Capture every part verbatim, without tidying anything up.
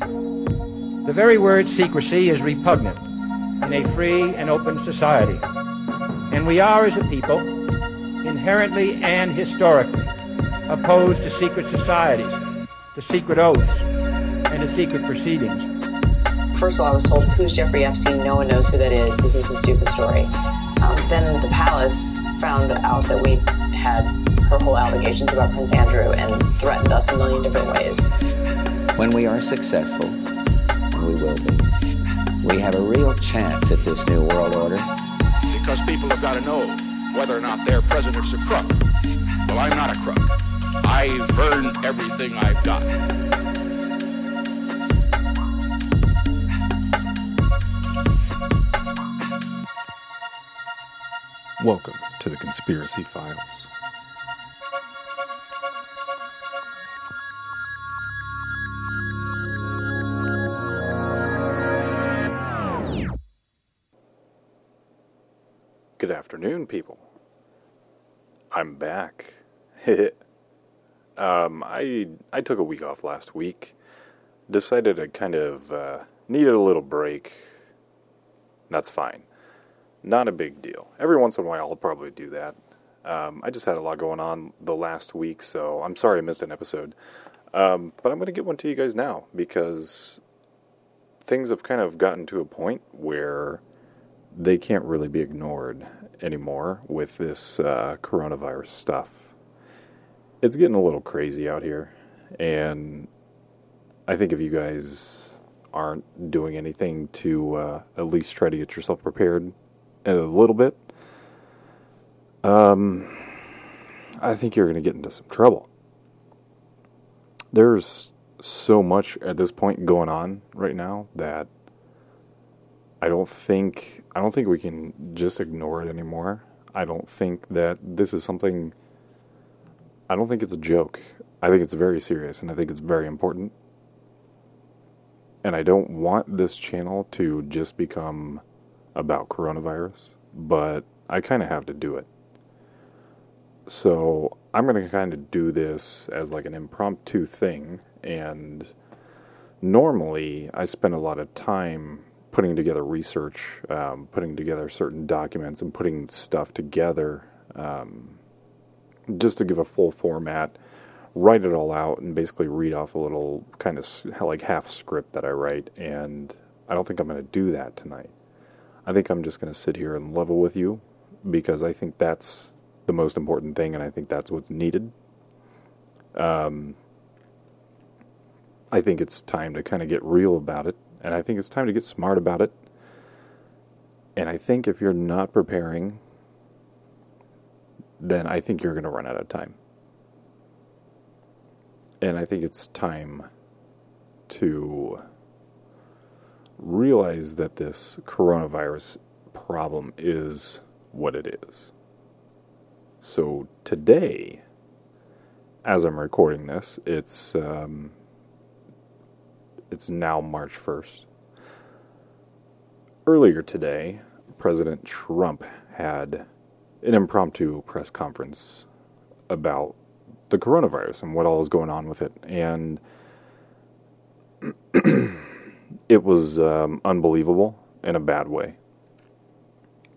The very word secrecy is repugnant in a free and open society, and we are, as a people, inherently and historically opposed to secret societies, to secret oaths, and to secret proceedings. First of all, I was told, who's Jeffrey Epstein? No one knows who that is. This is a stupid story. Um, then the palace found out that we had horrible allegations about Prince Andrew and threatened us a million different ways. When we are successful, and we will be, we have a real chance at this new world order. Because people have got to know whether or not their president's a crook. Well, I'm not a crook. I've earned everything I've got. Welcome to the Conspiracy Files. Good afternoon, people. I'm back. um, I I took a week off last week. Decided I kind of uh, needed a little break. That's fine. Not a big deal. Every once in a while I'll probably do that. Um, I just had a lot going on the last week, so I'm sorry I missed an episode. Um, but I'm going to get one to you guys now, because things have kind of gotten to a point where they can't really be ignored anymore with this uh, coronavirus stuff. It's getting a little crazy out here, and I think if you guys aren't doing anything to uh, at least try to get yourself prepared a little bit, um, I think you're going to get into some trouble. There's so much at this point going on right now that I don't think I don't think we can just ignore it anymore. I don't think that this is something. I don't think it's a joke. I think it's very serious, and I think it's very important. And I don't want this channel to just become about coronavirus, but I kind of have to do it. So I'm going to kind of do this as like an impromptu thing, and normally I spend a lot of time putting together research, um, putting together certain documents, and putting stuff together um, just to give a full format, write it all out, and basically read off a little kind of like half script that I write, and I don't think I'm going to do that tonight. I think I'm just going to sit here and level with you, because I think that's the most important thing, and I think that's what's needed. Um, I think it's time to kind of get real about it, and I think it's time to get smart about it. And I think if you're not preparing, then I think you're going to run out of time. And I think it's time to realize that this coronavirus problem is what it is. So today, as I'm recording this, it's um, it's now March first. Earlier today, President Trump had an impromptu press conference about the coronavirus and what all is going on with it, and it was um, unbelievable in a bad way.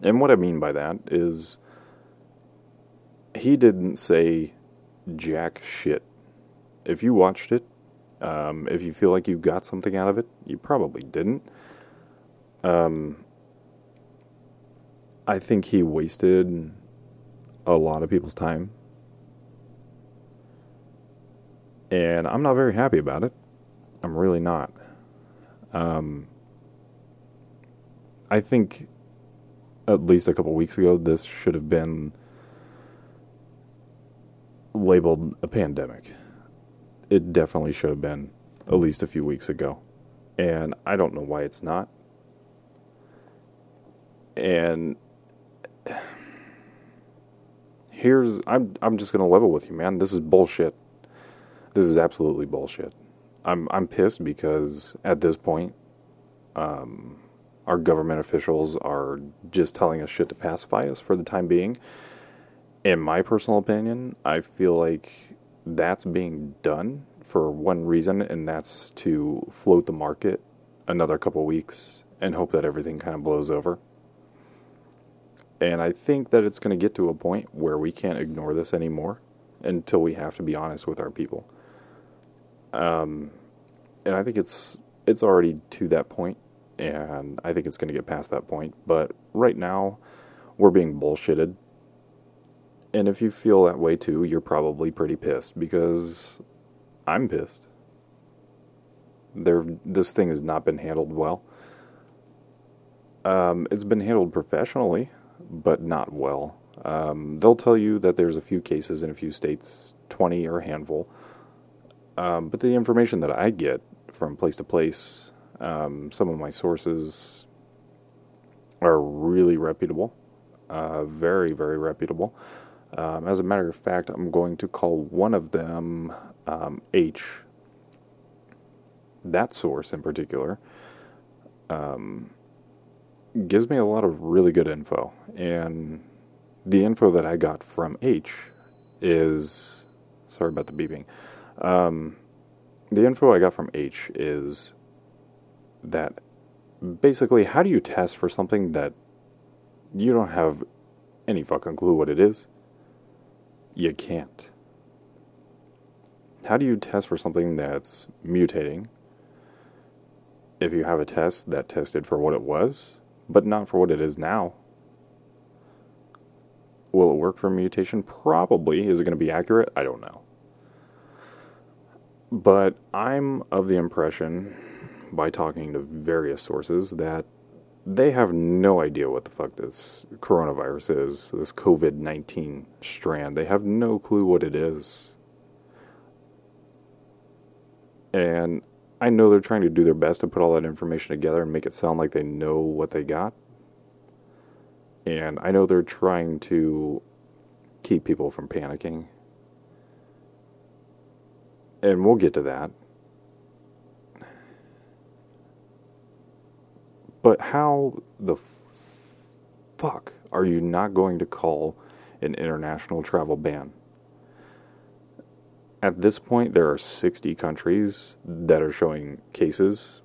And what I mean by that is he didn't say jack shit. If you watched it, um, if you feel like you got something out of it, you probably didn't. Um, I think he wasted a lot of people's time. And I'm not very happy about it. I'm really not. Um, I think at least a couple weeks ago, this should have been labeled a pandemic. It definitely should have been at least a few weeks ago. And I don't know why it's not. And here's, I'm, I'm just going to level with you, man. This is bullshit. This is absolutely bullshit. I'm I'm pissed because at this point, um, our government officials are just telling us shit to pacify us for the time being. In my personal opinion, I feel like that's being done for one reason, and that's to float the market another couple weeks and hope that everything kind of blows over. And I think that it's going to get to a point where we can't ignore this anymore until we have to be honest with our people. Um, and I think it's it's already to that point, and I think it's going to get past that point. But right now, we're being bullshitted. And if you feel that way too, you're probably pretty pissed, because I'm pissed. There, this thing has not been handled well. Um, it's been handled professionally, but not well. Um, they'll tell you that there's a few cases in a few states, twenty or a handful. Um, but the information that I get from place to place, um, some of my sources are really reputable. Uh, very, very reputable. Um, as a matter of fact, I'm going to call one of them um, H. That source in particular um, gives me a lot of really good info. And the info that I got from H is... Sorry about the beeping. Um, the info I got from H is that basically, how do you test for something that you don't have any fucking clue what it is? You can't. How do you test for something that's mutating if you have a test that tested for what it was, but not for what it is now? Will it work for mutation? Probably. Is it going to be accurate? I don't know. But I'm of the impression, by talking to various sources, that they have no idea what the fuck this coronavirus is, this covid nineteen strand. They have no clue what it is. And I know they're trying to do their best to put all that information together and make it sound like they know what they got. And I know they're trying to keep people from panicking. And we'll get to that. But how the fuck are you not going to call an international travel ban? At this point, there are sixty countries that are showing cases,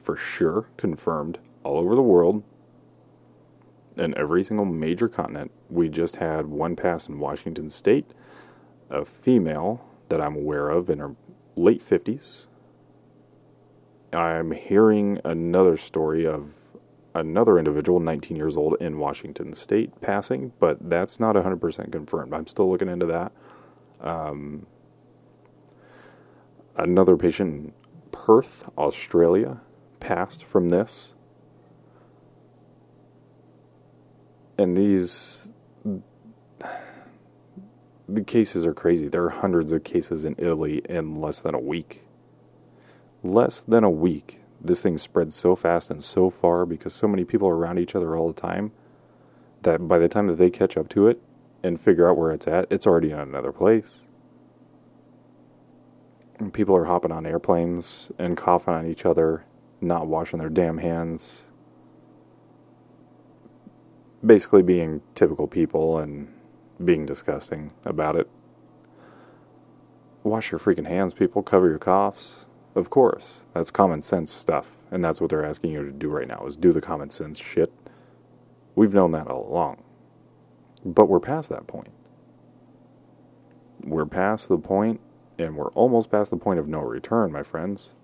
for sure, confirmed, all over the world. In every single major continent. We just had one pass in Washington State, a female that I'm aware of in her late fifties. I'm hearing another story of another individual, nineteen years old, in Washington State passing, but that's not one hundred percent confirmed. I'm still looking into that. Um, another patient in Perth, Australia, passed from this. And these... The cases are crazy. There are hundreds of cases in Italy in less than a week. Less than a week. This thing spreads so fast and so far because so many people are around each other all the time that by the time that they catch up to it and figure out where it's at, it's already in another place. And people are hopping on airplanes and coughing on each other, not washing their damn hands. Basically being typical people and being disgusting about it. Wash your freaking hands, people. Cover your coughs. Of course. That's common sense stuff. And that's what they're asking you to do right now, is do the common sense shit. We've known that all along. But we're past that point. We're past the point, and we're almost past the point of no return, my friends.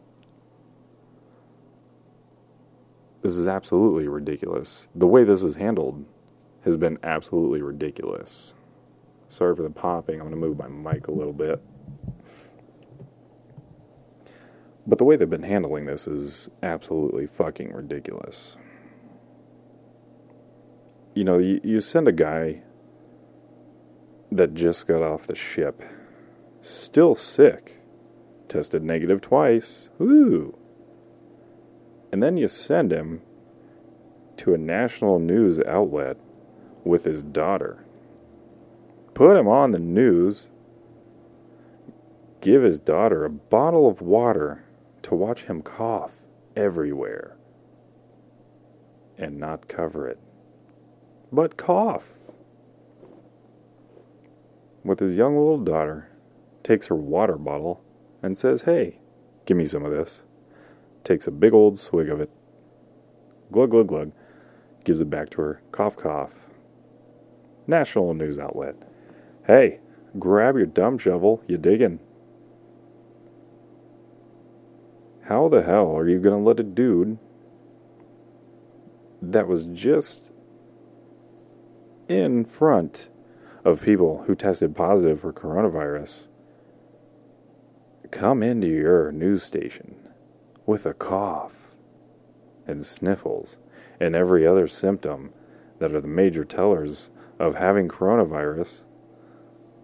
This is absolutely ridiculous. The way this is handled has been absolutely ridiculous. Sorry for the popping. I'm going to move my mic a little bit. But the way they've been handling this is absolutely fucking ridiculous. You know, you, you send a guy that just got off the ship, still sick, tested negative twice, woo, and then you send him to a national news outlet with his daughter. Put him on the news. Give his daughter a bottle of water to watch him cough everywhere and not cover it, but cough. With his young little daughter, takes her water bottle and says, "Hey, give me some of this." Takes a big old swig of it. Glug, glug, glug. Gives it back to her. Cough, cough. National news outlet. "Hey, grab your dumb shovel. You diggin'." How the hell are you going to let a dude that was just in front of people who tested positive for coronavirus come into your news station with a cough and sniffles and every other symptom that are the major tellers of having coronavirus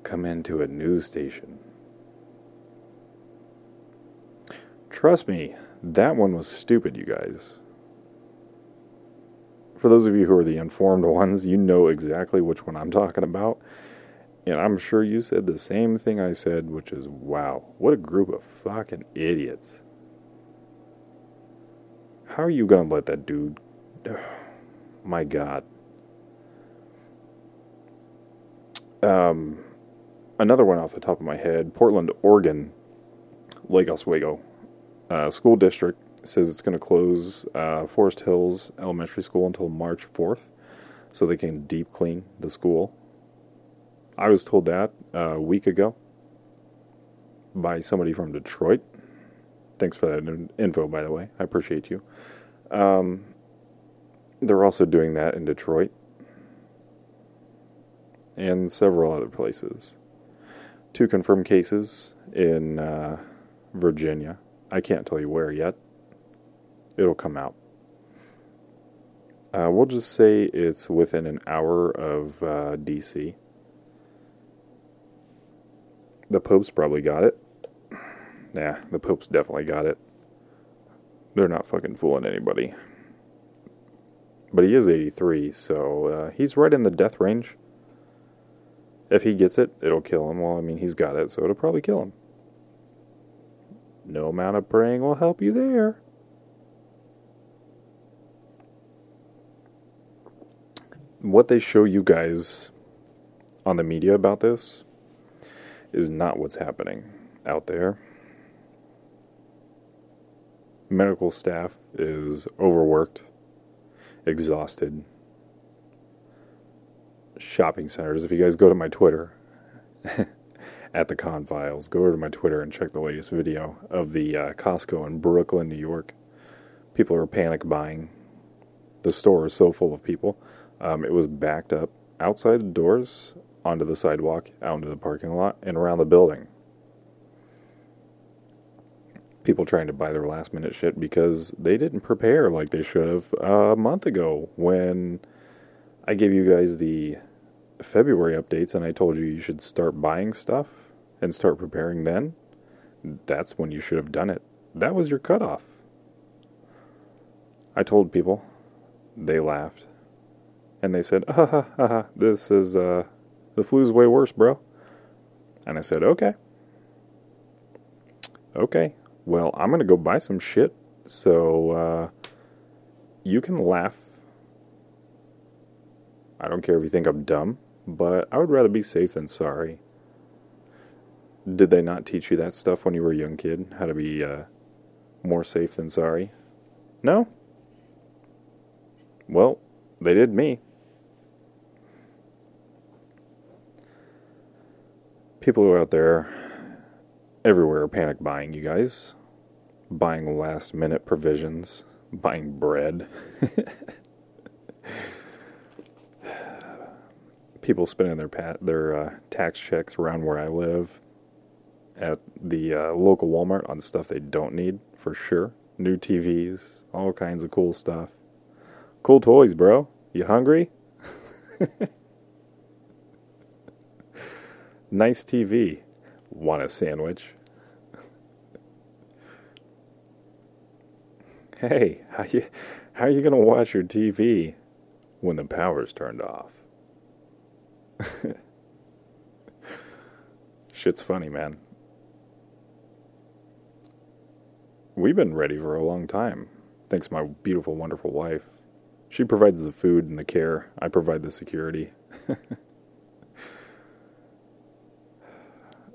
come into a news station? Trust me, that one was stupid, you guys. For those of you who are the informed ones, you know exactly which one I'm talking about. And I'm sure you said the same thing I said, which is, wow, what a group of fucking idiots. How are you going to let that dude... Oh, my God. Um, another one off the top of my head, Portland, Oregon, Lake Oswego. Uh, school district says it's going to close uh, Forest Hills Elementary School until March fourth so they can deep clean the school. I was told that uh, a week ago by somebody from Detroit. Thanks for that info, by the way. I appreciate you. Um, they're also doing that in Detroit and several other places. Two confirmed cases in uh, Virginia. I can't tell you where yet. It'll come out. Uh, we'll just say it's within an hour of uh, D C. The Pope's probably got it. Nah, the Pope's definitely got it. They're not fucking fooling anybody. But he is eighty-three, so uh, he's right in the death range. If he gets it, it'll kill him. Well, I mean, he's got it, so it'll probably kill him. No amount of praying will help you there. What they show you guys on the media about this is not what's happening out there. Medical staff is overworked, exhausted. Shopping centers, if you guys go to my Twitter... at the Con Files. Go over to my Twitter and check the latest video of the uh, Costco in Brooklyn, New York. People are panic buying. The store is so full of people. Um, it was backed up outside the doors, onto the sidewalk, out into the parking lot, and around the building. People trying to buy their last minute shit because they didn't prepare like they should have a month ago when I gave you guys the February updates and I told you you should start buying stuff and start preparing then. That's when you should have done it. That was your cutoff. I told people. They laughed. And they said, ha ha ha ha, this is, uh, the flu's way worse, bro. And I said, okay. Okay. Well, I'm going to go buy some shit. So, uh, you can laugh. I don't care if you think I'm dumb, but I would rather be safe than sorry. Did they not teach you that stuff when you were a young kid? How to be uh, more safe than sorry? No? Well, they did me. People out there everywhere are panic buying, you guys. Buying last minute provisions. Buying bread. People spending their pat, their uh, tax checks around where I live at the uh, local Walmart on stuff they don't need, for sure. New T Vs, all kinds of cool stuff. Cool toys, bro. You hungry? Nice T V. Want a sandwich? Hey, how you, how you going to watch your T V when the power's turned off? Shit's funny, man. We've been ready for a long time. Thanks to my beautiful, wonderful wife. She provides the food and the care. I provide the security.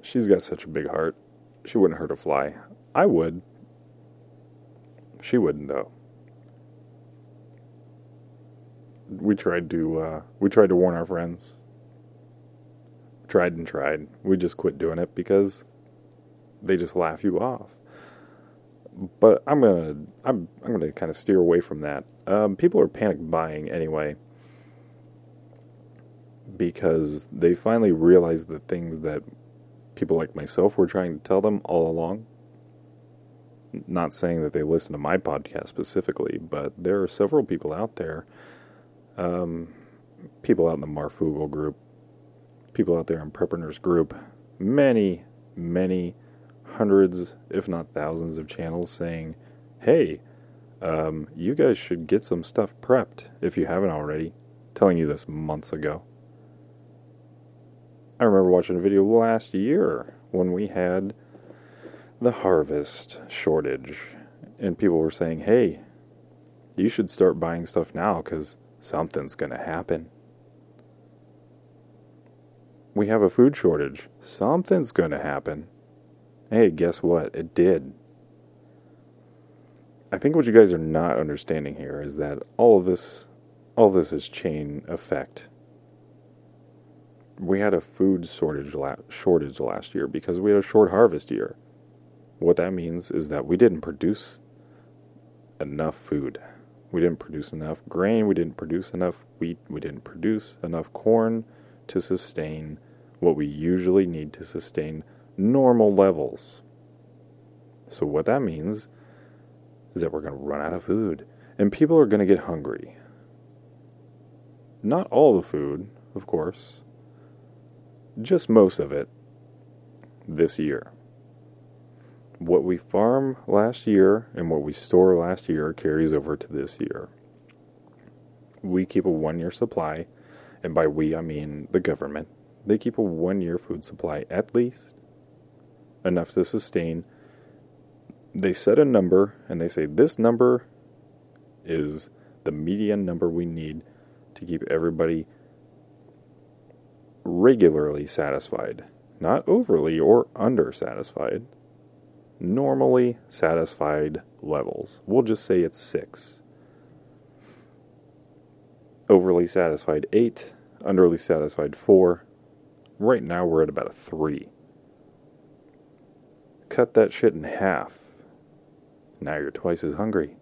She's got such a big heart. She wouldn't hurt a fly. I would. She wouldn't, though. We tried to, uh, we tried to warn our friends. Tried and tried. We just quit doing it because they just laugh you off. But I'm gonna, I'm, I'm gonna kind of steer away from that. Um, people are panic buying anyway because they finally realized the things that people like myself were trying to tell them all along. Not saying that they listen to my podcast specifically, but there are several people out there. Um, people out in the Marfugel group, people out there in Prepreneurs group, many, many hundreds, if not thousands of channels saying, hey, um, you guys should get some stuff prepped if you haven't already. Telling you this months ago. I remember watching a video last year when we had the harvest shortage and people were saying, hey, you should start buying stuff now because something's going to happen. We have a food shortage. Something's going to happen. Hey, guess what? It did. I think what you guys are not understanding here is that all of this, all this is chain effect. We had a food shortage la- shortage last year because we had a short harvest year. What that means is that we didn't produce enough food. We didn't produce enough grain, we didn't produce enough wheat, we didn't produce enough corn to sustain what we usually need to sustain normal levels. So what that means is that we're going to run out of food, and people are going to get hungry. Not all the food, of course, just most of it this year. What we farm last year and what we store last year carries over to this year. We keep a one-year supply, and by we I mean the government. They keep a one-year food supply at least, enough to sustain. They set a number, and they say this number is the median number we need to keep everybody regularly satisfied. Not overly or under-satisfied. Normally satisfied levels. We'll just say it's six. Overly satisfied, eight. Underly satisfied, four. Right now we're at about a three. Cut that shit in half. Now you're twice as hungry.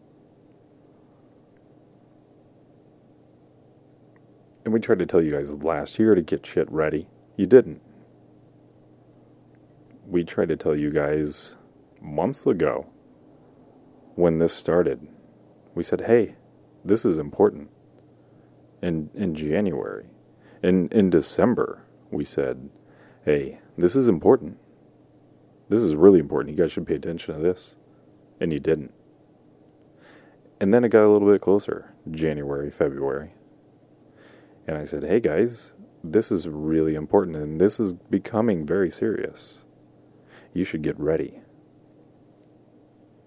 And we tried to tell you guys last year to get shit ready. You didn't. We tried to tell you guys months ago when this started. We said, hey, this is important. In in January. In in December, we said, hey, this is important. This is really important. You guys should pay attention to this. And you didn't. And then it got a little bit closer. January, February. And I said, hey guys, this is really important and this is becoming very serious. You should get ready.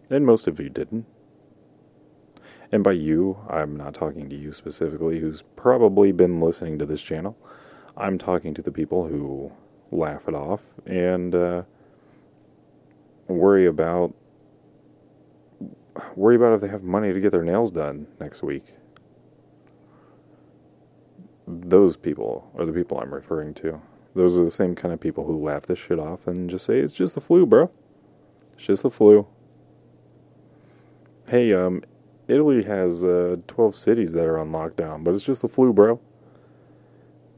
And most of you didn't. And by you, I'm not talking to you specifically, who's probably been listening to this channel. I'm talking to the people who laugh it off and uh, worry about worry about if they have money to get their nails done next week. Those people are the people I'm referring to. Those are the same kind of people who laugh this shit off and just say, it's just the flu, bro. It's just the flu. Hey, um, Italy has uh, twelve cities that are on lockdown, but it's just the flu, bro.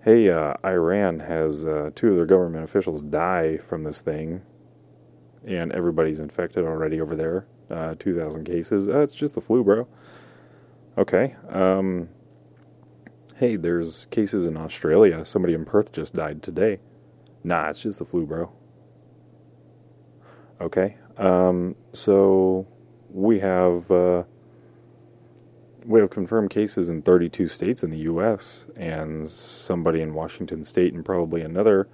Hey, uh, Iran has uh, two of their government officials die from this thing, and everybody's infected already over there. Uh, two thousand cases. Uh, it's just the flu, bro. Okay. Um, hey, there's cases in Australia. Somebody in Perth just died today. Nah, it's just the flu, bro. Okay. Um, so... We have uh, we have confirmed cases in thirty-two states in the U S and somebody in Washington State and probably another,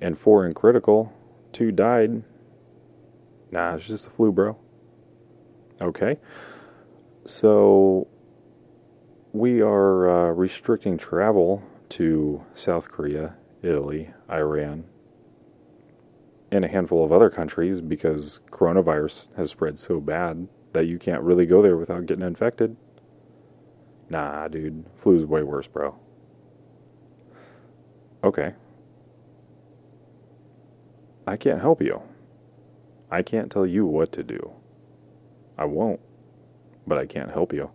and four in critical. Two died. Nah, it's just the flu, bro. Okay. So we are uh, restricting travel to South Korea, Italy, Iran, in a handful of other countries because coronavirus has spread so bad that you can't really go there without getting infected. Nah, dude. Flu's way worse, bro. Okay. I can't help you. I can't tell you what to do. I won't. But I can't help you.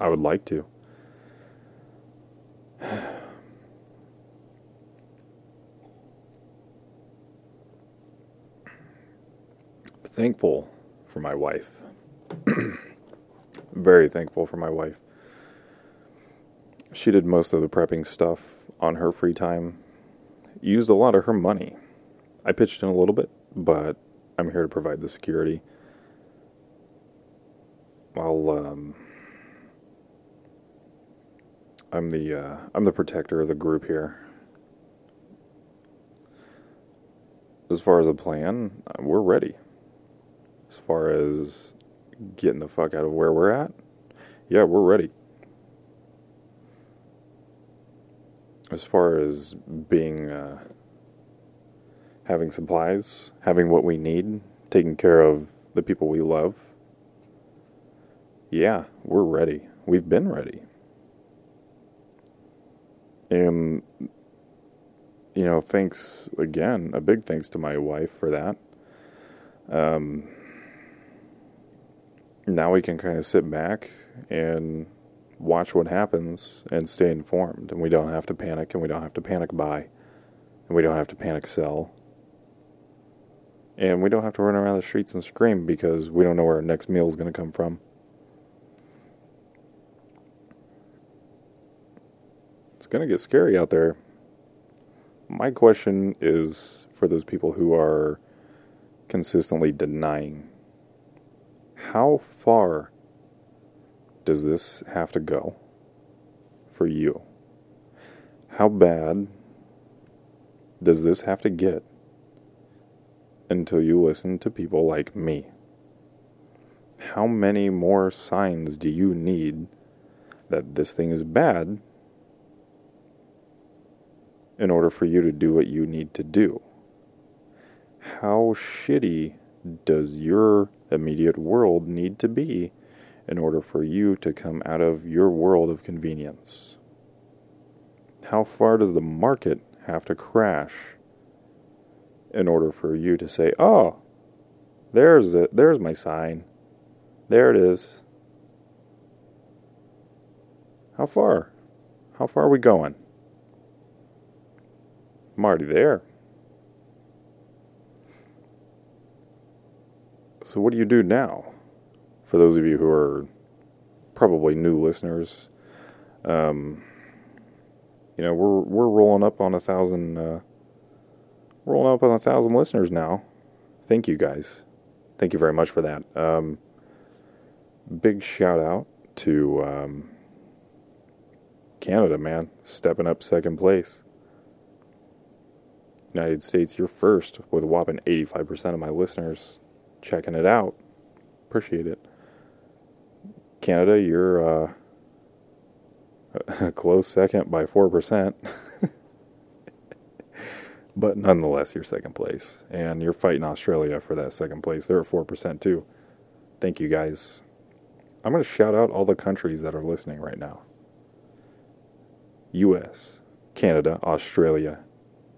I would like to. Thankful for my wife. Very thankful for my wife. She did most of the prepping stuff on her free time. Used a lot of her money. I pitched in a little bit, but I'm here to provide the security. I'll, um, I'm the, uh, I'm the protector of the group here. As far as a plan, we're ready. As far as getting the fuck out of where we're at, yeah, we're ready. As far as being, uh, having supplies, having what we need, taking care of the people we love, yeah, we're ready. We've been ready. And, you know, thanks again, a big thanks to my wife for that. Um, now we can kind of sit back and watch what happens and stay informed. And we don't have to panic, and we don't have to panic buy, and we don't have to panic sell. And we don't have to run around the streets and scream because we don't know where our next meal is going to come from. It's going to get scary out there. My question is for those people who are consistently denying, how far does this have to go for you? How bad does this have to get until you listen to people like me? How many more signs do you need that this thing is bad in order for you to do what you need to do? How shitty does your immediate world need to be in order for you to come out of your world of convenience? How far does the market have to crash in order for you to say, oh, there's it, there's my sign. There it is. How far? How far are we going? I'm already there. So what do you do now? For those of you who are probably new listeners, um, you know, we're we're rolling up on a thousand, uh, rolling up on a thousand listeners now. Thank you guys. Thank you very much for that. Um, big shout out to um, Canada, man, stepping up second place. United States, you're first with a whopping eighty-five percent of my listeners checking it out. Appreciate it. Canada, you're uh, a close second by four percent. But nonetheless, you're second place. And you're fighting Australia for that second place. They're at four percent too. Thank you guys. I'm going to shout out all the countries that are listening right now. U S, Canada, Australia,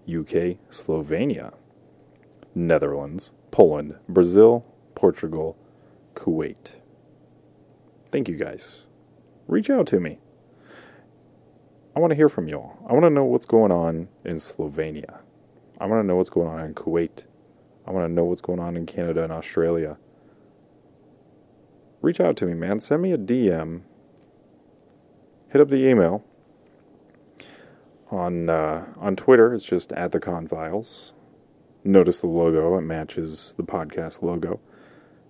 U K, Slovenia, Netherlands, Poland, Brazil, Portugal, Kuwait. Thank you guys. Reach out to me. I want to hear from y'all. I want to know what's going on in Slovenia. I want to know what's going on in Kuwait. I want to know what's going on in Canada and Australia. Reach out to me, man. Send me a D M. Hit up the email. On uh, on Twitter, it's just at the Confiles. Notice the logo. It matches the podcast logo.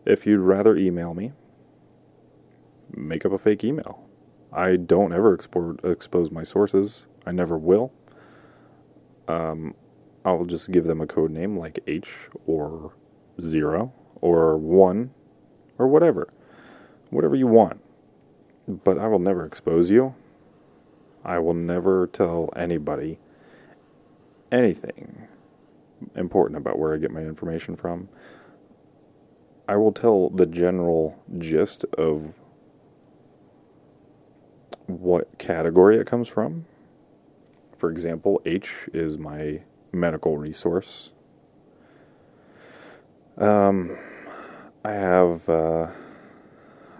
If you'd rather email me, make up a fake email. I don't ever export, expose my sources. I never will. Um, I'll just give them a code name like H or zero or one or whatever. Whatever you want. But I will never expose you. I will never tell anybody anything important about where I get my information from. I will tell the general gist of what category it comes from. For example, H is my medical resource. Um, I have uh,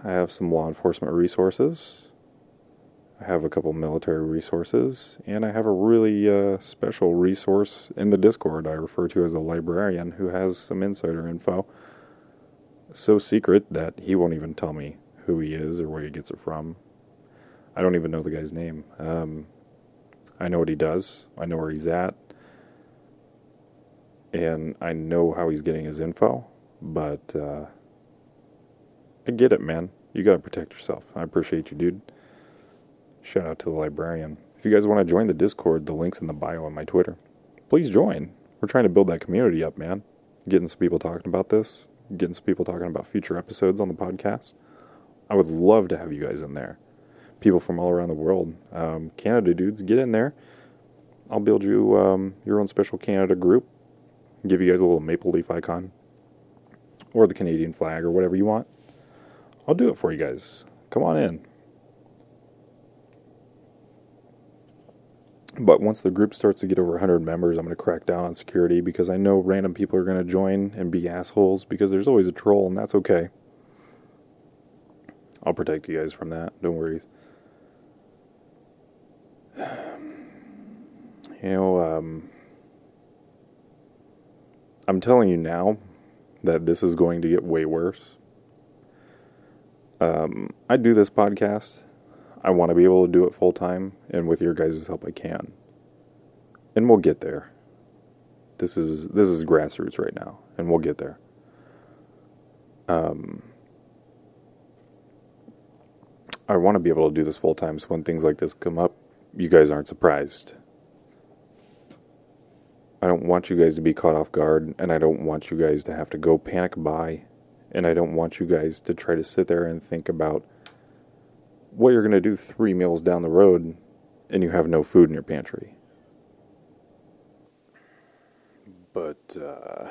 I have some law enforcement resources. I have a couple military resources, and I have a really uh, special resource in the Discord I refer to as a librarian who has some insider info so secret that he won't even tell me who he is or where he gets it from. I don't even know the guy's name. Um, I know what he does. I know where he's at. And I know how he's getting his info. But uh, I get it, man. You got to protect yourself. I appreciate you, dude. Shout out to the librarian. If you guys want to join the Discord, the link's in the bio on my Twitter. Please join. We're trying to build that community up, man. Getting some people talking about this. Getting some people talking about future episodes on the podcast. I would love to have you guys in there. People from all around the world. Um, Canada dudes, get in there. I'll build you um, your own special Canada group. Give you guys a little maple leaf icon. Or the Canadian flag or whatever you want. I'll do it for you guys. Come on in. But once the group starts to get over one hundred members, I'm going to crack down on security because I know random people are going to join and be assholes because there's always a troll, and that's okay. I'll protect you guys from that. Don't worry. You know, um, I'm telling you now that this is going to get way worse. Um, I do this podcast. I want to be able to do it full time, and with your guys' help, I can. And we'll get there. This is this is grassroots right now, and we'll get there. Um, I want to be able to do this full time, so when things like this come up, you guys aren't surprised. I don't want you guys to be caught off guard, and I don't want you guys to have to go panic buy, and I don't want you guys to try to sit there and think about what you're going to do three meals down the road and you have no food in your pantry. But, uh,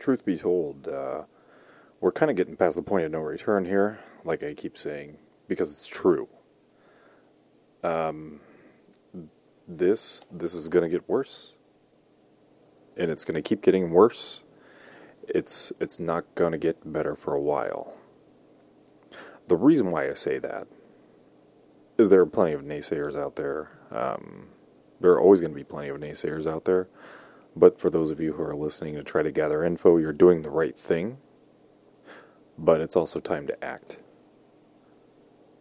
truth be told, uh, we're kind of getting past the point of no return here, like I keep saying, because it's true. Um, this, this is going to get worse. And it's going to keep getting worse. It's, it's not going to get better for a while. The reason why I say that is there are plenty of naysayers out there. Um, there are always going to be plenty of naysayers out there. But for those of you who are listening to try to gather info, you're doing the right thing. But it's also time to act.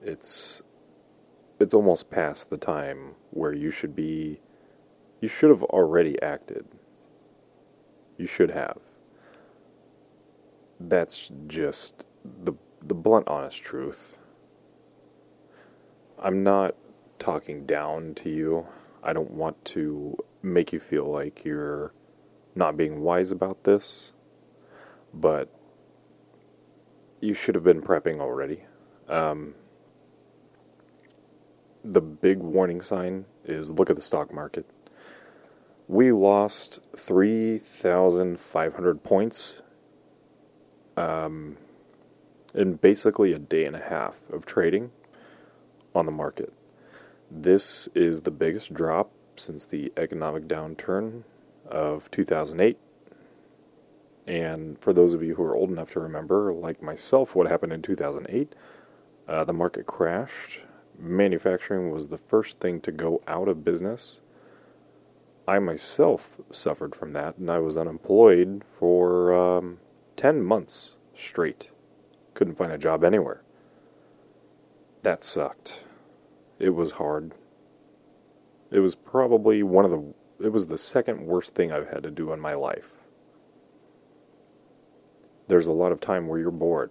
It's it's almost past the time where you should be... You should have already acted. You should have. That's just the... The blunt, honest truth. I'm not talking down to you. I don't want to make you feel like you're not being wise about this, but you should have been prepping already. Um, the big warning sign is look at the stock market. We lost three thousand five hundred points. Um... in basically a day and a half of trading on the market. This is the biggest drop since the economic downturn of two thousand eight. And for those of you who are old enough to remember, like myself, what happened in two thousand eight, uh, the market crashed. Manufacturing was the first thing to go out of business. I myself suffered from that, and I was unemployed for um, ten months straight. Couldn't find a job anywhere. That sucked. It was hard. It was probably one of the... It was the second worst thing I've had to do in my life. There's a lot of time where you're bored.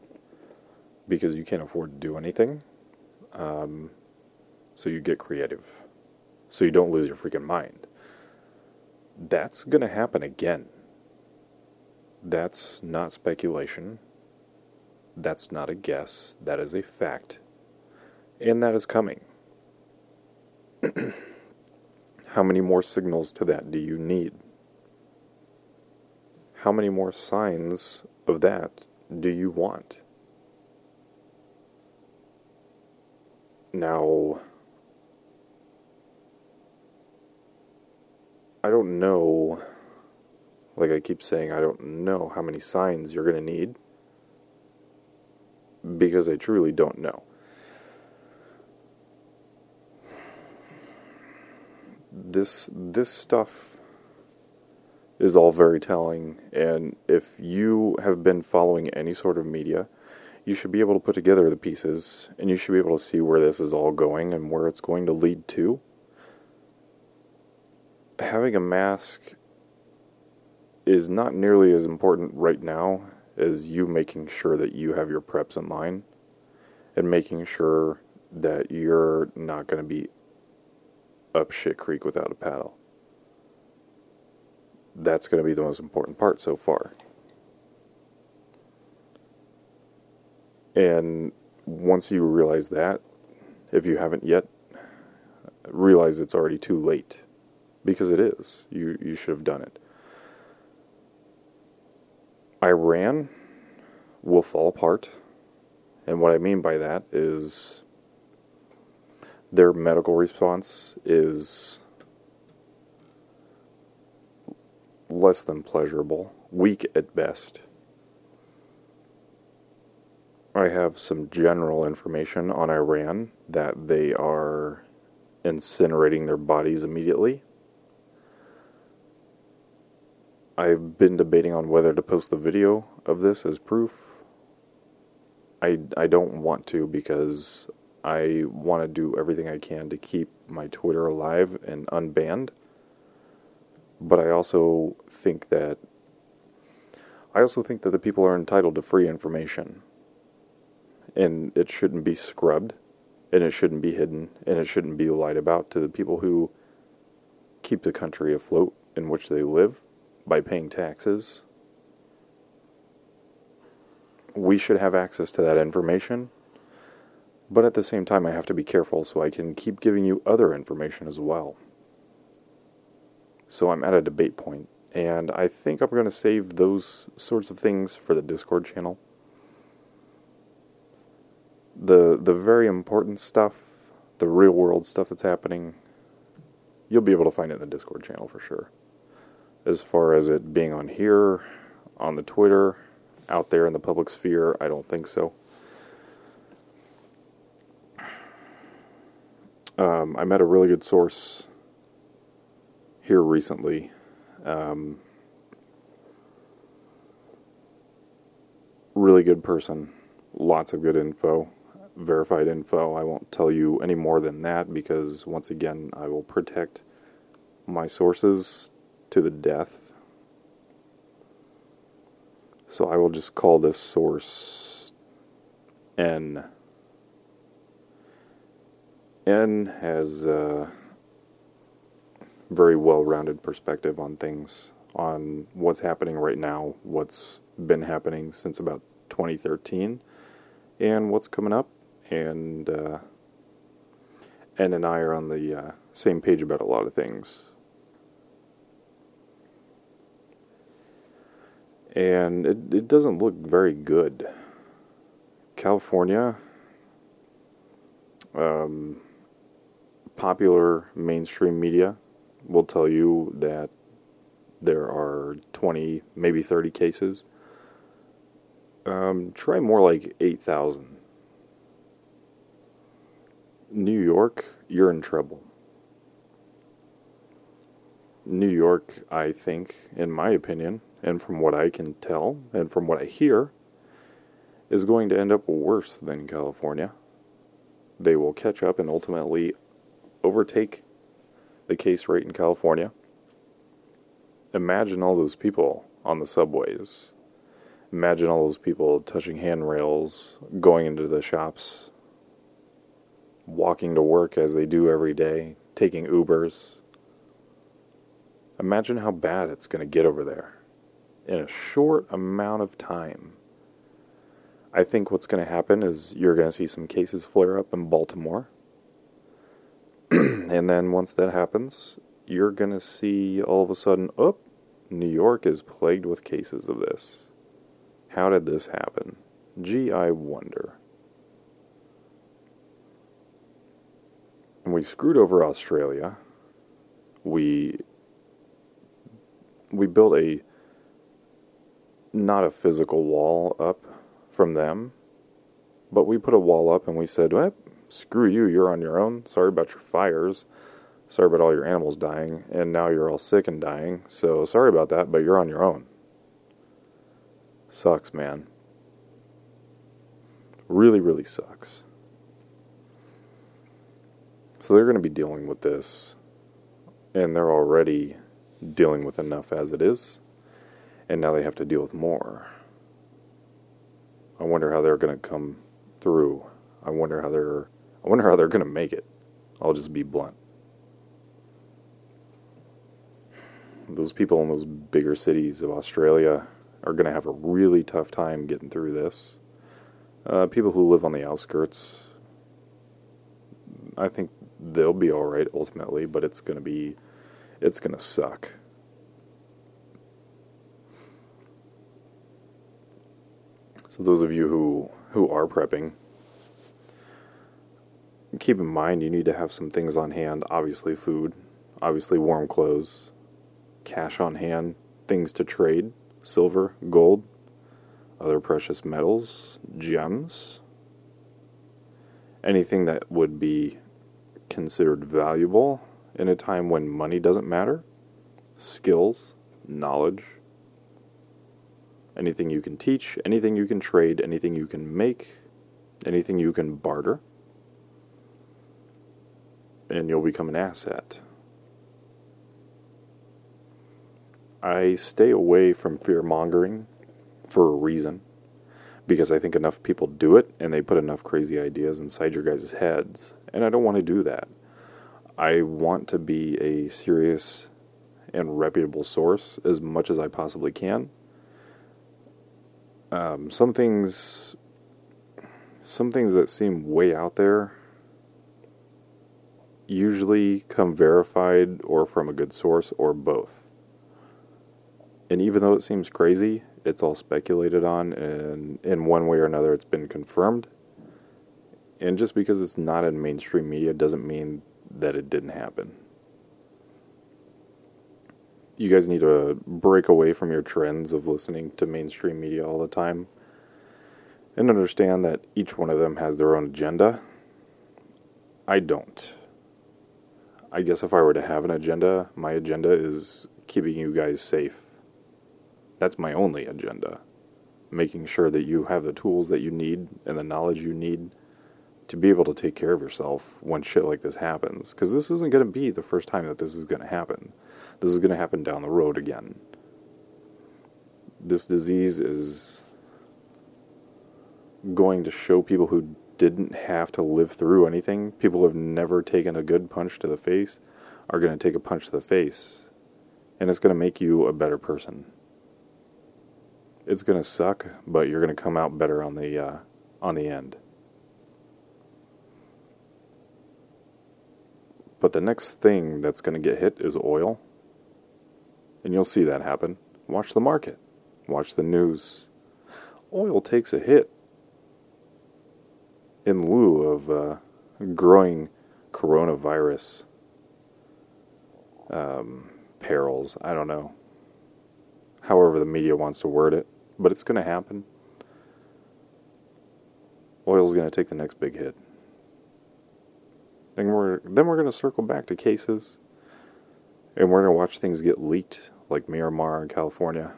Because you can't afford to do anything. Um, so you get creative. So you don't lose your freaking mind. That's going to happen again. That's not speculation. That's not a guess. That is a fact. And that is coming. How many more signals to that do you need? How many more signs of that do you want? Now, I don't know, like I keep saying, I don't know how many signs you're going to need, because I truly don't know. This this stuff is all very telling, and if you have been following any sort of media, you should be able to put together the pieces, and you should be able to see where this is all going and where it's going to lead to. Having a mask is not nearly as important right now as you making sure that you have your preps in line and making sure that you're not going to be up shit creek without a paddle. That's going to be the most important part so far. And once you realize that, if you haven't yet, realize it's already too late. Because it is. You you should have done it. Iran will fall apart. And what I mean by that is their medical response is less than pleasurable. Weak at best. I have some general information on Iran that they are incinerating their bodies immediately. I've been debating on whether to post the video of this as proof. I, I don't want to because I want to do everything I can to keep my Twitter alive and unbanned. But I also think that I also think that the people are entitled to free information. And it shouldn't be scrubbed, and it shouldn't be hidden, and it shouldn't be lied about to the people who keep the country afloat in which they live. By paying taxes, we should have access to that information, but at the same time I have to be careful so I can keep giving you other information as well. So I'm at a debate point, and I think I'm going to save those sorts of things for the Discord channel. The, the very important stuff, the real world stuff that's happening, you'll be able to find it in the Discord channel for sure. As far as it being on here, on the Twitter, out there in the public sphere, I don't think so. Um, I met a really good source here recently. Um, really good person. Lots of good info. Verified info. I won't tell you any more than that because, once again, I will protect my sources to the death. So I will just call this source N. N has a very well-rounded perspective on things, on what's happening right now, what's been happening since about twenty thirteen, and what's coming up, and uh, N and I are on the uh, same page about a lot of things. And it, it doesn't look very good. California, um, popular mainstream media will tell you that there are twenty, maybe thirty cases. Um, try more like eight thousand. New York, you're in trouble. New York, I think, in my opinion, and from what I can tell, and from what I hear, is going to end up worse than California. They will catch up and ultimately overtake the case rate in California. Imagine all those people on the subways. Imagine all those people touching handrails, going into the shops, walking to work as they do every day, taking Ubers. Imagine how bad it's going to get over there. In a short amount of time. I think what's going to happen is you're going to see some cases flare up in Baltimore. And then once that happens, you're going to see all of a sudden, oh, New York is plagued with cases of this. How did this happen? Gee, I wonder. And we screwed over Australia. We we built a, not a physical wall up from them, but we put a wall up and we said, well, screw you, you're on your own. Sorry about your fires. Sorry about all your animals dying, and now you're all sick and dying, so sorry about that, but you're on your own. Sucks, man. Really, really sucks. So they're going to be dealing with this, and they're already dealing with enough as it is, and now they have to deal with more. I wonder how they're going to come through. I wonder how they're, I wonder how they're going to make it. I'll just be blunt. Those people in those bigger cities of Australia are going to have a really tough time getting through this. Uh, people who live on the outskirts, I think they'll be all right ultimately, but it's going to be, it's going to suck. So those of you who, who are prepping, keep in mind you need to have some things on hand. Obviously food, obviously warm clothes, cash on hand, things to trade, silver, gold, other precious metals, gems, anything that would be considered valuable in a time when money doesn't matter, skills, knowledge, anything you can teach, anything you can trade, anything you can make, anything you can barter, and you'll become an asset. I stay away from fear-mongering for a reason, because I think enough people do it, and they put enough crazy ideas inside your guys' heads, and I don't want to do that. I want to be a serious and reputable source as much as I possibly can. Um, some things, some things that seem way out there usually come verified or from a good source or both. And even though it seems crazy, it's all speculated on, and in one way or another it's been confirmed. And just because it's not in mainstream media doesn't mean that it didn't happen. You guys need to break away from your trends of listening to mainstream media all the time and understand that each one of them has their own agenda. I don't. I guess if I were to have an agenda, my agenda is keeping you guys safe. That's my only agenda. Making sure that you have the tools that you need and the knowledge you need to be able to take care of yourself when shit like this happens. Because this isn't going to be the first time that this is going to happen. This is going to happen down the road again. This disease is going to show people who didn't have to live through anything, people who have never taken a good punch to the face, are going to take a punch to the face. And it's going to make you a better person. It's going to suck, but you're going to come out better on the uh, on the end. But the next thing that's going to get hit is oil. And you'll see that happen. Watch the market. Watch the news. Oil takes a hit in lieu of uh, growing coronavirus um, perils. I don't know. However the media wants to word it, but it's going to happen. Oil's going to take the next big hit. Then we're, then we're going to circle back to cases, and we're going to watch things get leaked, like Miramar in California,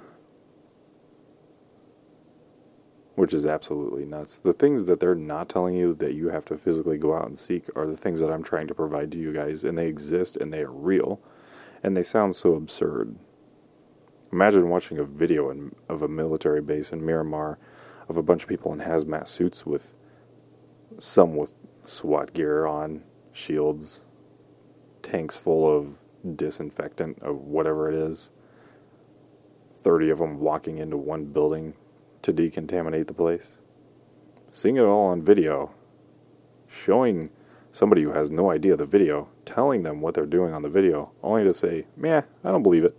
which is absolutely nuts. The things that they're not telling you that you have to physically go out and seek are the things that I'm trying to provide to you guys, and they exist, and they are real, and they sound so absurd. Imagine watching a video in, of a military base in Miramar of a bunch of people in hazmat suits with some with SWAT gear on, shields, tanks full of disinfectant, of whatever it is, thirty of them walking into one building to decontaminate the place. Seeing it all on video, showing somebody who has no idea the video, telling them what they're doing on the video, only to say, meh, I don't believe it.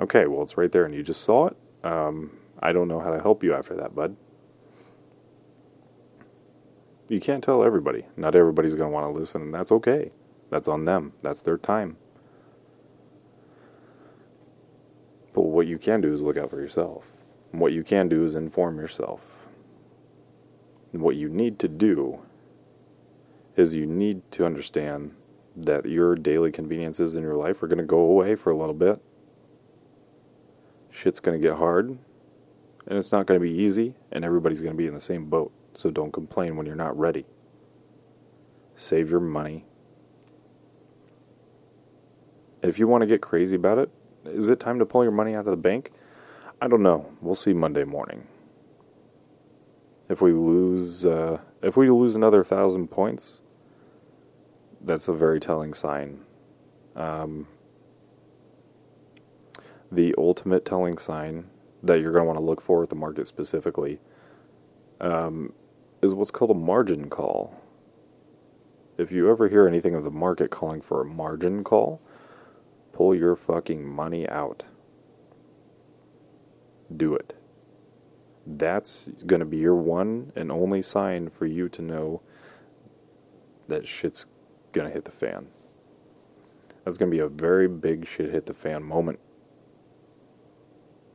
Okay, well, it's right there and you just saw it. Um, I don't know how to help you after that, bud. You can't tell everybody. Not everybody's going to want to listen, and that's okay. That's on them. That's their time. But what you can do is look out for yourself. And what you can do is inform yourself. And what you need to do is you need to understand that your daily conveniences in your life are going to go away for a little bit. Shit's going to get hard, and it's not going to be easy, and everybody's going to be in the same boat. So don't complain when you're not ready. Save your money. If you want to get crazy about it, is it time to pull your money out of the bank? I don't know. We'll see Monday morning. If we lose, uh, if we lose another thousand points, that's a very telling sign. Um, the ultimate telling sign that you're going to want to look for at the market specifically um, is what's called a margin call. If you ever hear anything of the market calling for a margin call, pull your fucking money out. Do it. That's going to be your one and only sign for you to know that shit's going to hit the fan. That's going to be a very big shit hit the fan moment.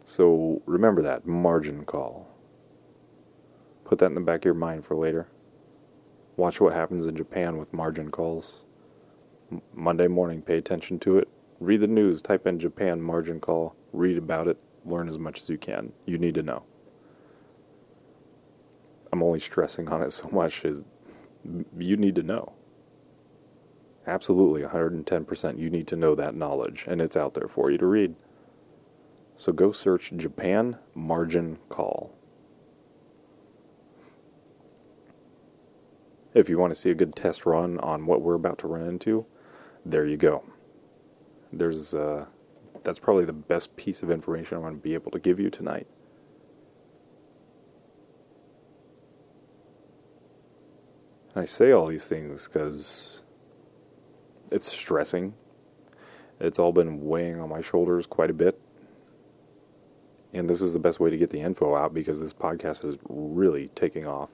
So remember that margin call. Put that in the back of your mind for later. Watch what happens in Japan with margin calls. M- Monday morning, pay attention to it. Read the news, type in Japan margin call, read about it, learn as much as you can. You need to know. I'm only stressing on it so much is you need to know. Absolutely, one hundred ten percent you need to know that knowledge, and it's out there for you to read. So go search Japan margin call. If you want to see a good test run on what we're about to run into, there you go. There's, uh, that's probably the best piece of information I'm going to be able to give you tonight. And I say all these things because it's stressing. It's all been weighing on my shoulders quite a bit. And this is the best way to get the info out because this podcast is really taking off.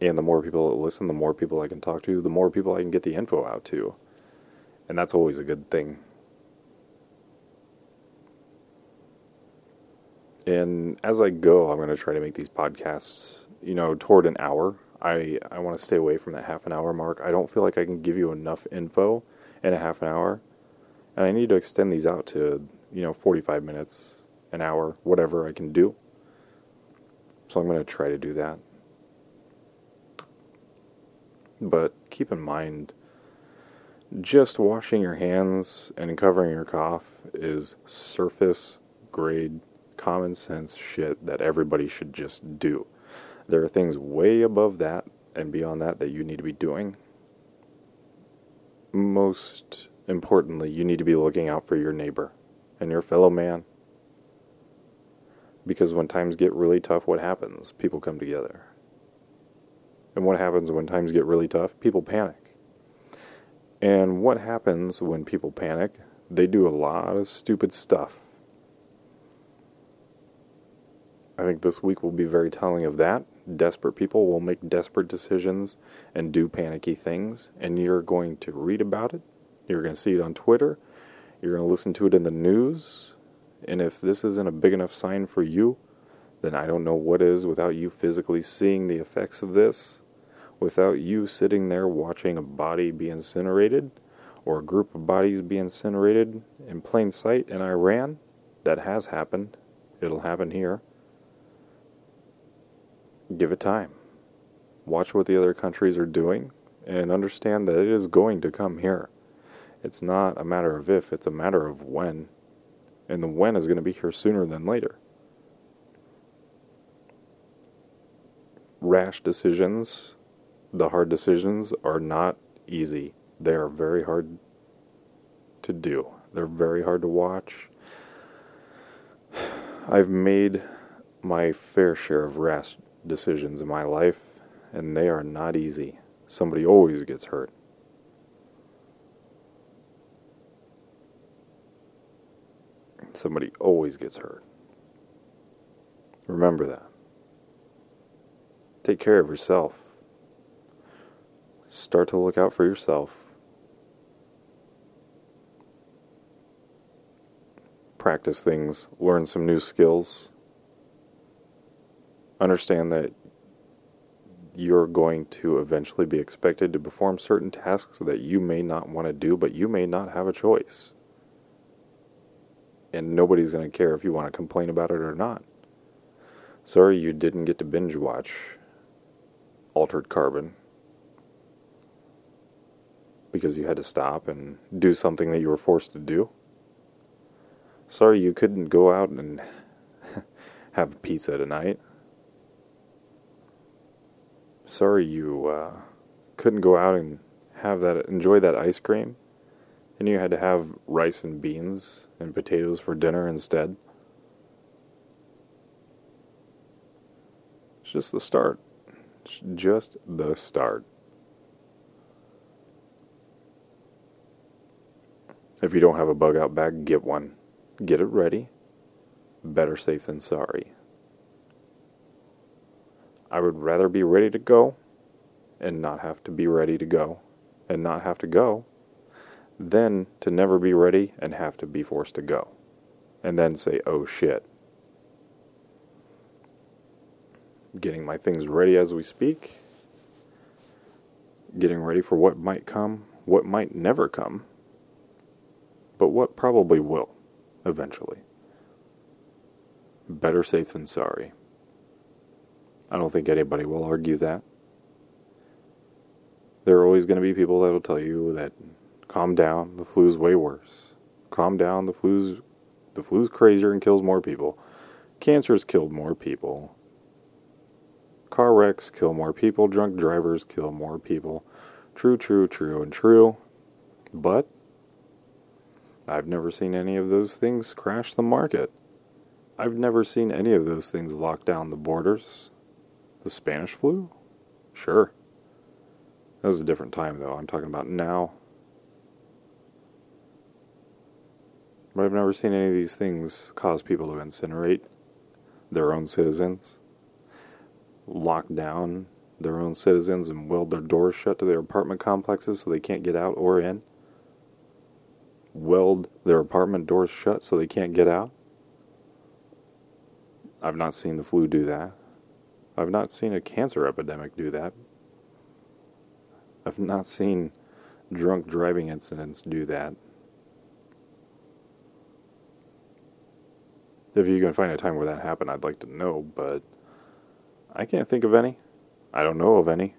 And the more people that listen, the more people I can talk to, the more people I can get the info out to. And that's always a good thing. And as I go, I'm going to try to make these podcasts, you know, toward an hour. I, I want to stay away from that half an hour mark. I don't feel like I can give you enough info in a half an hour. And I need to extend these out to, you know, forty-five minutes, an hour, whatever I can do. So I'm going to try to do that. But keep in mind, just washing your hands and covering your cough is surface grade common sense shit that everybody should just do. There are things way above that and beyond that that you need to be doing. Most importantly, you need to be looking out for your neighbor and your fellow man. Because when times get really tough, what happens? People come together. And what happens when times get really tough? People panic. And what happens when people panic? They do a lot of stupid stuff. I think this week will be very telling of that. Desperate people will make desperate decisions and do panicky things. And you're going to read about it. You're going to see it on Twitter. You're going to listen to it in the news. And if this isn't a big enough sign for you, then I don't know what is without you physically seeing the effects of this. Without you sitting there watching a body be incinerated or a group of bodies be incinerated in plain sight in Iran. That has happened. It'll happen here. Give it time. Watch what the other countries are doing and understand that it is going to come here. It's not a matter of if, it's a matter of when. And the when is going to be here sooner than later. Rash decisions. The hard decisions are not easy. They are very hard to do. They're very hard to watch. I've made my fair share of rash decisions in my life, and they are not easy. Somebody always gets hurt. somebody always gets hurt. Remember that. Take care of yourself. Start to look out for yourself. Practice things, learn some new skills. Understand that you're going to eventually be expected to perform certain tasks that you may not want to do, but you may not have a choice. And nobody's going to care if you want to complain about it or not. Sorry you didn't get to binge watch Altered Carbon because you had to stop and do something that you were forced to do. Sorry you couldn't go out and have pizza tonight. Sorry you uh, couldn't go out and have that, enjoy that ice cream, and you had to have rice and beans and potatoes for dinner instead. It's just the start. It's just the start. If you don't have a bug out bag, get one. Get it ready. Better safe than sorry. I would rather be ready to go and not have to be ready to go and not have to go than to never be ready and have to be forced to go and then say, oh shit. Getting my things ready as we speak. Getting ready for what might come, what might never come, but what probably will eventually. Better safe than sorry. I don't think anybody will argue that. There are always going to be people that will tell you that, calm down, the flu's way worse. Calm down, the flu's, the flu's crazier and kills more people. Cancer's killed more people. Car wrecks kill more people. Drunk drivers kill more people. True, true, true, and true. But I've never seen any of those things crash the market. I've never seen any of those things lock down the borders. The Spanish flu? Sure. That was a different time, though. I'm talking about now. But I've never seen any of these things cause people to incinerate their own citizens, lock down their own citizens, and weld their doors shut to their apartment complexes so they can't get out or in. Weld their apartment doors shut so they can't get out. I've not seen the flu do that. I've not seen a cancer epidemic do that. I've not seen drunk driving incidents do that. If you can find a time where that happened, I'd like to know, but I can't think of any. I don't know of any.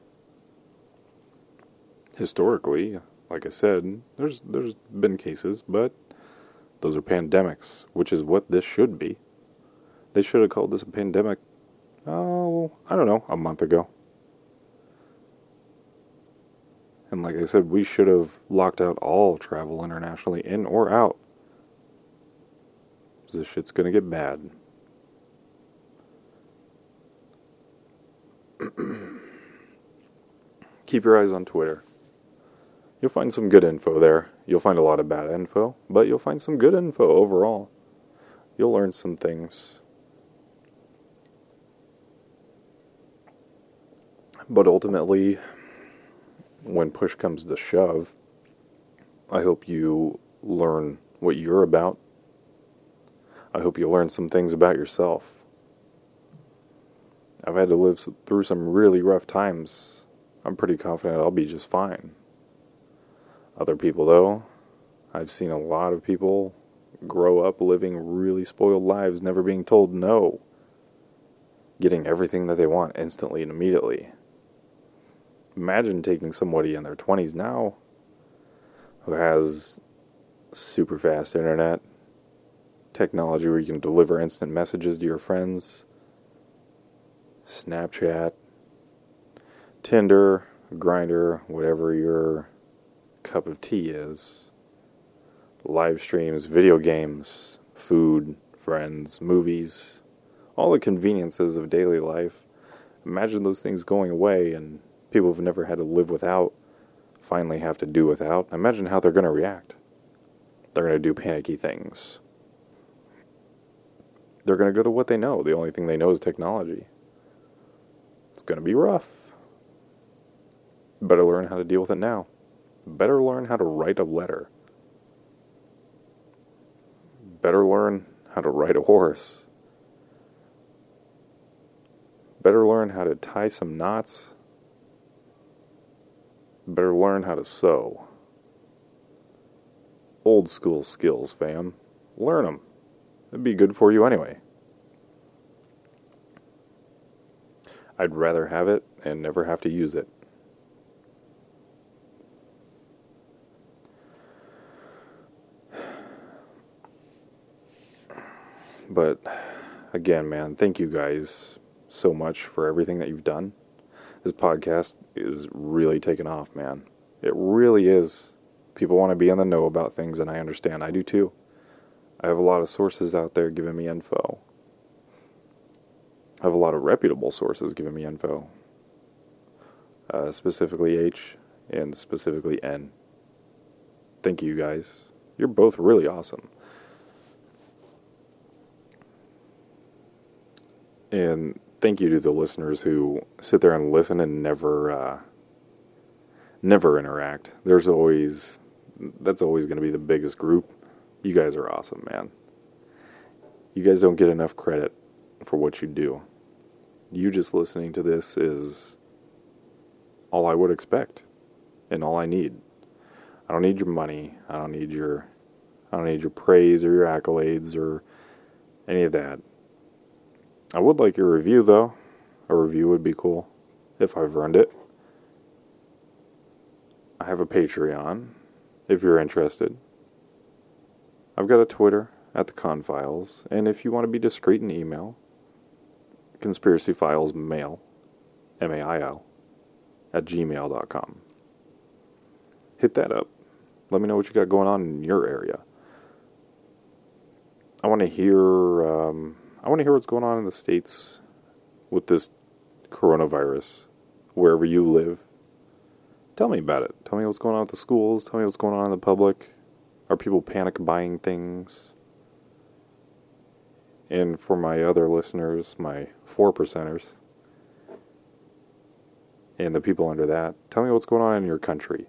Historically, like I said, there's there's been cases, but those are pandemics, which is what this should be. They should have called this a pandemic. Oh, I don't know, a month ago. And like I said, we should have locked out all travel internationally, in or out. This shit's gonna get bad. Keep your eyes on Twitter. You'll find some good info there. You'll find a lot of bad info, but you'll find some good info overall. You'll learn some things. But ultimately, when push comes to shove, I hope you learn what you're about. I hope you learn some things about yourself. I've had to live through some really rough times. I'm pretty confident I'll be just fine. Other people, though, I've seen a lot of people grow up living really spoiled lives, never being told no, getting everything that they want instantly and immediately. Imagine taking somebody in their twenties now who has super fast internet, technology where you can deliver instant messages to your friends, Snapchat, Tinder, Grindr, whatever your cup of tea is, live streams, video games, food, friends, movies, all the conveniences of daily life. Imagine those things going away and people who've never had to live without finally have to do without. Imagine how they're going to react. They're going to do panicky things. They're going to go to what they know. The only thing they know is technology. It's going to be rough. Better learn how to deal with it now. Better learn how to write a letter. Better learn how to ride a horse. Better learn how to tie some knots. Better learn how to sew. Old school skills, fam. Learn them. It'd be good for you anyway. I'd rather have it and never have to use it. But again, man, thank you guys so much for everything that you've done. This podcast is really taking off, man. It really is. People want to be in the know about things, and I understand. I do too. I have a lot of sources out there giving me info. I have a lot of reputable sources giving me info. Uh, specifically H and specifically N. Thank you guys. You're both really awesome. And thank you to the listeners who sit there and listen and never, uh, never interact. There's always, that's always going to be the biggest group. You guys are awesome, man. You guys don't get enough credit for what you do. You just listening to this is all I would expect and all I need. I don't need your money. I don't need your, I don't need your praise or your accolades or any of that. I would like your review, though. A review would be cool, if I've earned it. I have a Patreon, if you're interested. I've got a Twitter, at the Confiles, and if you want to be discreet in email, conspiracyfilesmail, M A I L, at gmail dot com. Hit that up. Let me know what you got going on in your area. I want to hear... Um, I want to hear what's going on in the States with this coronavirus, wherever you live. Tell me about it. Tell me what's going on with the schools. Tell me what's going on in the public. Are people panic buying things? And for my other listeners, my four percenters, and the people under that, tell me what's going on in your country.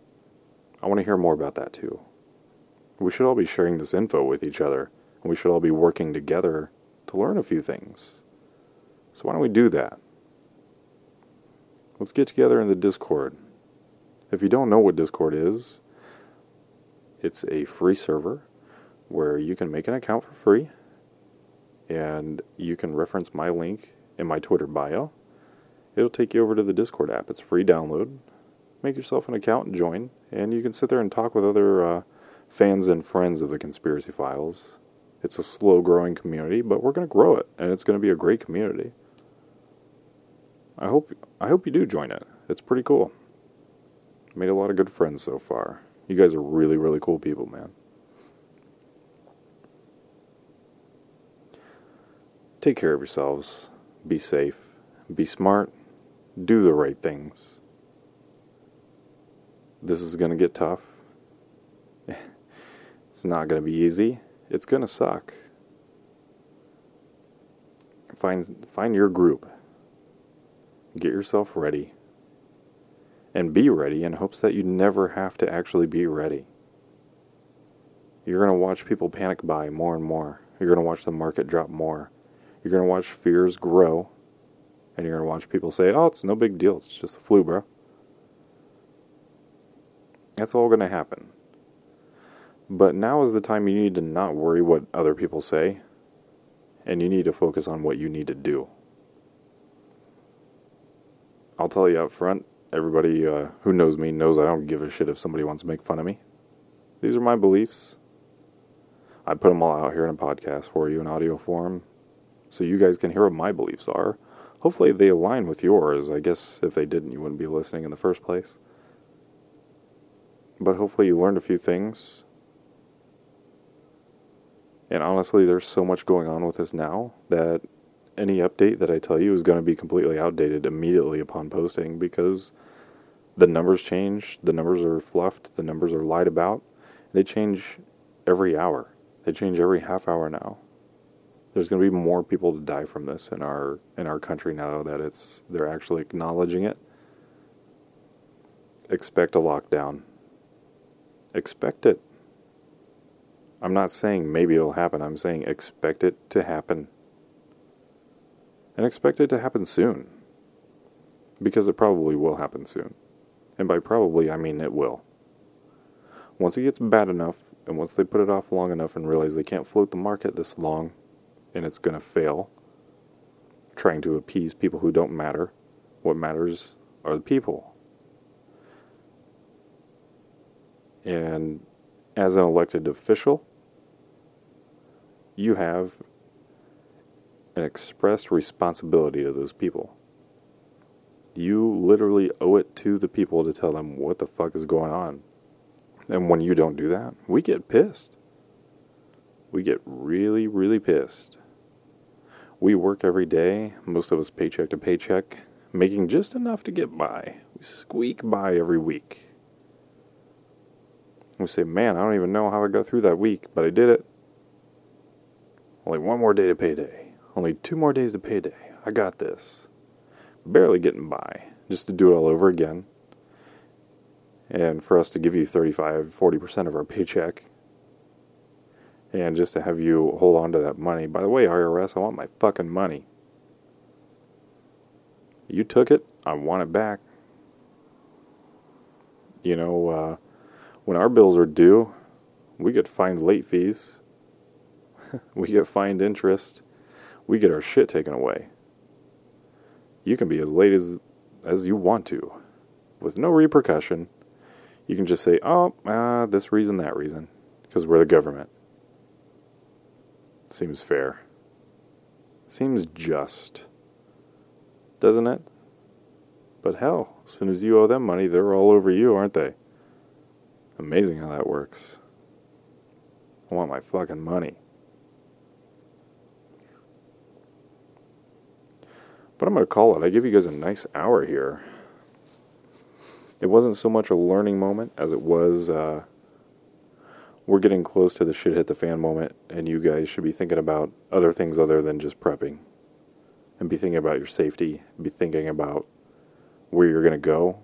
I want to hear more about that too. We should all be sharing this info with each other, and we should all be working together to learn a few things. So why don't we do that? Let's get together in the Discord. If you don't know what Discord is, it's a free server where you can make an account for free, and you can reference my link in my Twitter bio. It'll take you over to the Discord app. It's free download. Make yourself an account and join, and you can sit there and talk with other uh, fans and friends of the Conspiracy Files. It's a slow-growing community, but we're going to grow it, and it's going to be a great community. I hope I hope you do join it. It's pretty cool. Made a lot of good friends so far. You guys are really, really cool people, man. Take care of yourselves. Be safe. Be smart. Do the right things. This is going to get tough. It's not going to be easy. It's going to suck. Find find your group. Get yourself ready. And be ready in hopes that you never have to actually be ready. You're going to watch people panic buy more and more. You're going to watch the market drop more. You're going to watch fears grow. And you're going to watch people say, oh, it's no big deal. It's just the flu, bro. That's all going to happen. But now is the time you need to not worry what other people say, and you need to focus on what you need to do. I'll tell you up front, everybody uh, who knows me knows I don't give a shit if somebody wants to make fun of me. These are my beliefs. I put them all out here in a podcast for you in audio form, so you guys can hear what my beliefs are. Hopefully they align with yours. I guess if they didn't, you wouldn't be listening in the first place. But hopefully you learned a few things. And honestly, there's so much going on with this now that any update that I tell you is going to be completely outdated immediately upon posting, because the numbers change, the numbers are fluffed, the numbers are lied about. They change every hour. They change every half hour now. there's going to be more people to die from this in our in our country now that it's they're actually acknowledging it. Expect a lockdown. Expect it. I'm not saying maybe it'll happen. I'm saying expect it to happen. And expect it to happen soon. Because it probably will happen soon. And by probably, I mean it will. Once it gets bad enough, and once they put it off long enough and realize they can't float the market this long, and it's going to fail, trying to appease people who don't matter, what matters are the people. And as an elected official, you have an express responsibility to those people. You literally owe it to the people to tell them what the fuck is going on. And when you don't do that, we get pissed. We get really, really pissed. We work every day, most of us paycheck to paycheck, making just enough to get by. We squeak by every week. We say, man, I don't even know how I got through that week, but I did it. Only one more day to payday. Only two more days to payday. I got this. Barely getting by, just to do it all over again. And for us to give you thirty-five, forty percent of our paycheck. And just to have you hold on to that money. By the way, I R S, I want my fucking money. You took it. I want it back. You know, uh... when our bills are due, we get fined late fees, we get fined interest, we get our shit taken away. You can be as late as as you want to, with no repercussion. You can just say, oh, uh, this reason, that reason, because we're the government. Seems fair. Seems just. Doesn't it? But hell, as soon as you owe them money, they're all over you, aren't they? Amazing how that works. I want my fucking money. But I'm going to call it. I give you guys a nice hour here. It wasn't so much a learning moment as it was, uh, we're getting close to the shit hit the fan moment, and you guys should be thinking about other things other than just prepping. And be thinking about your safety. Be thinking about where you're going to go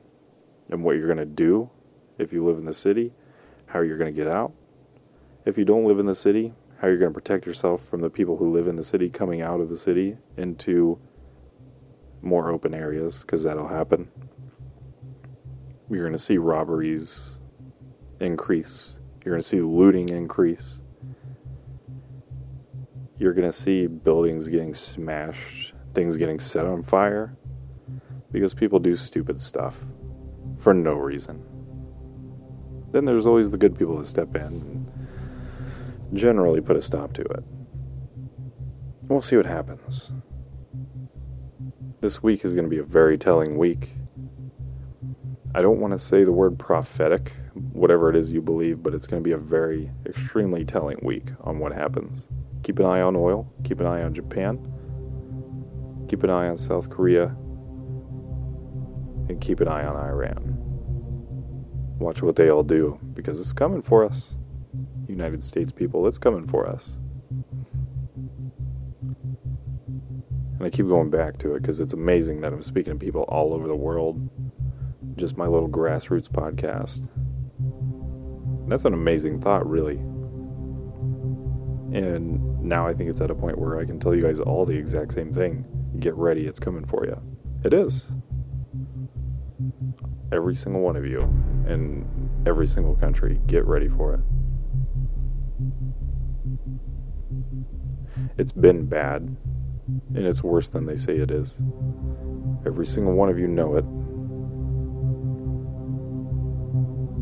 and what you're going to do. If you live in the city, how you're going to get out. If you don't live in the city, how you're going to protect yourself from the people who live in the city coming out of the city into more open areas, because that'll happen. You're going to see robberies increase. You're going to see looting increase. You're going to see buildings getting smashed, things getting set on fire, because people do stupid stuff for no reason. Then there's always the good people that step in and generally put a stop to it. We'll see what happens. This week is going to be a very telling week. I don't want to say the word prophetic, whatever it is you believe, but it's going to be a very, extremely telling week on what happens. Keep an eye on oil. Keep an eye on Japan. Keep an eye on South Korea. And keep an eye on Iran. Watch what they all do, because it's coming for us. United States people, it's coming for us. And I keep going back to it, because it's amazing that I'm speaking to people all over the world. Just my little grassroots podcast. That's an amazing thought, really. And now I think it's at a point where I can tell you guys all the exact same thing. Get ready, it's coming for you. It is. Every single one of you in every single country, get ready for it. It's been bad, and it's worse than they say it is. Every single one of you know it.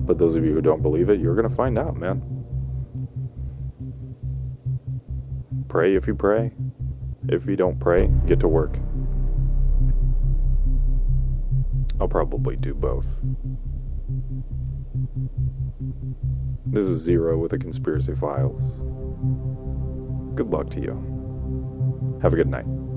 But those of you who don't believe it, you're going to find out, man. Pray if you pray. If you don't pray, get to work. I'll probably do both. This is Zero with the Conspiracy Files. Good luck to you. Have a good night.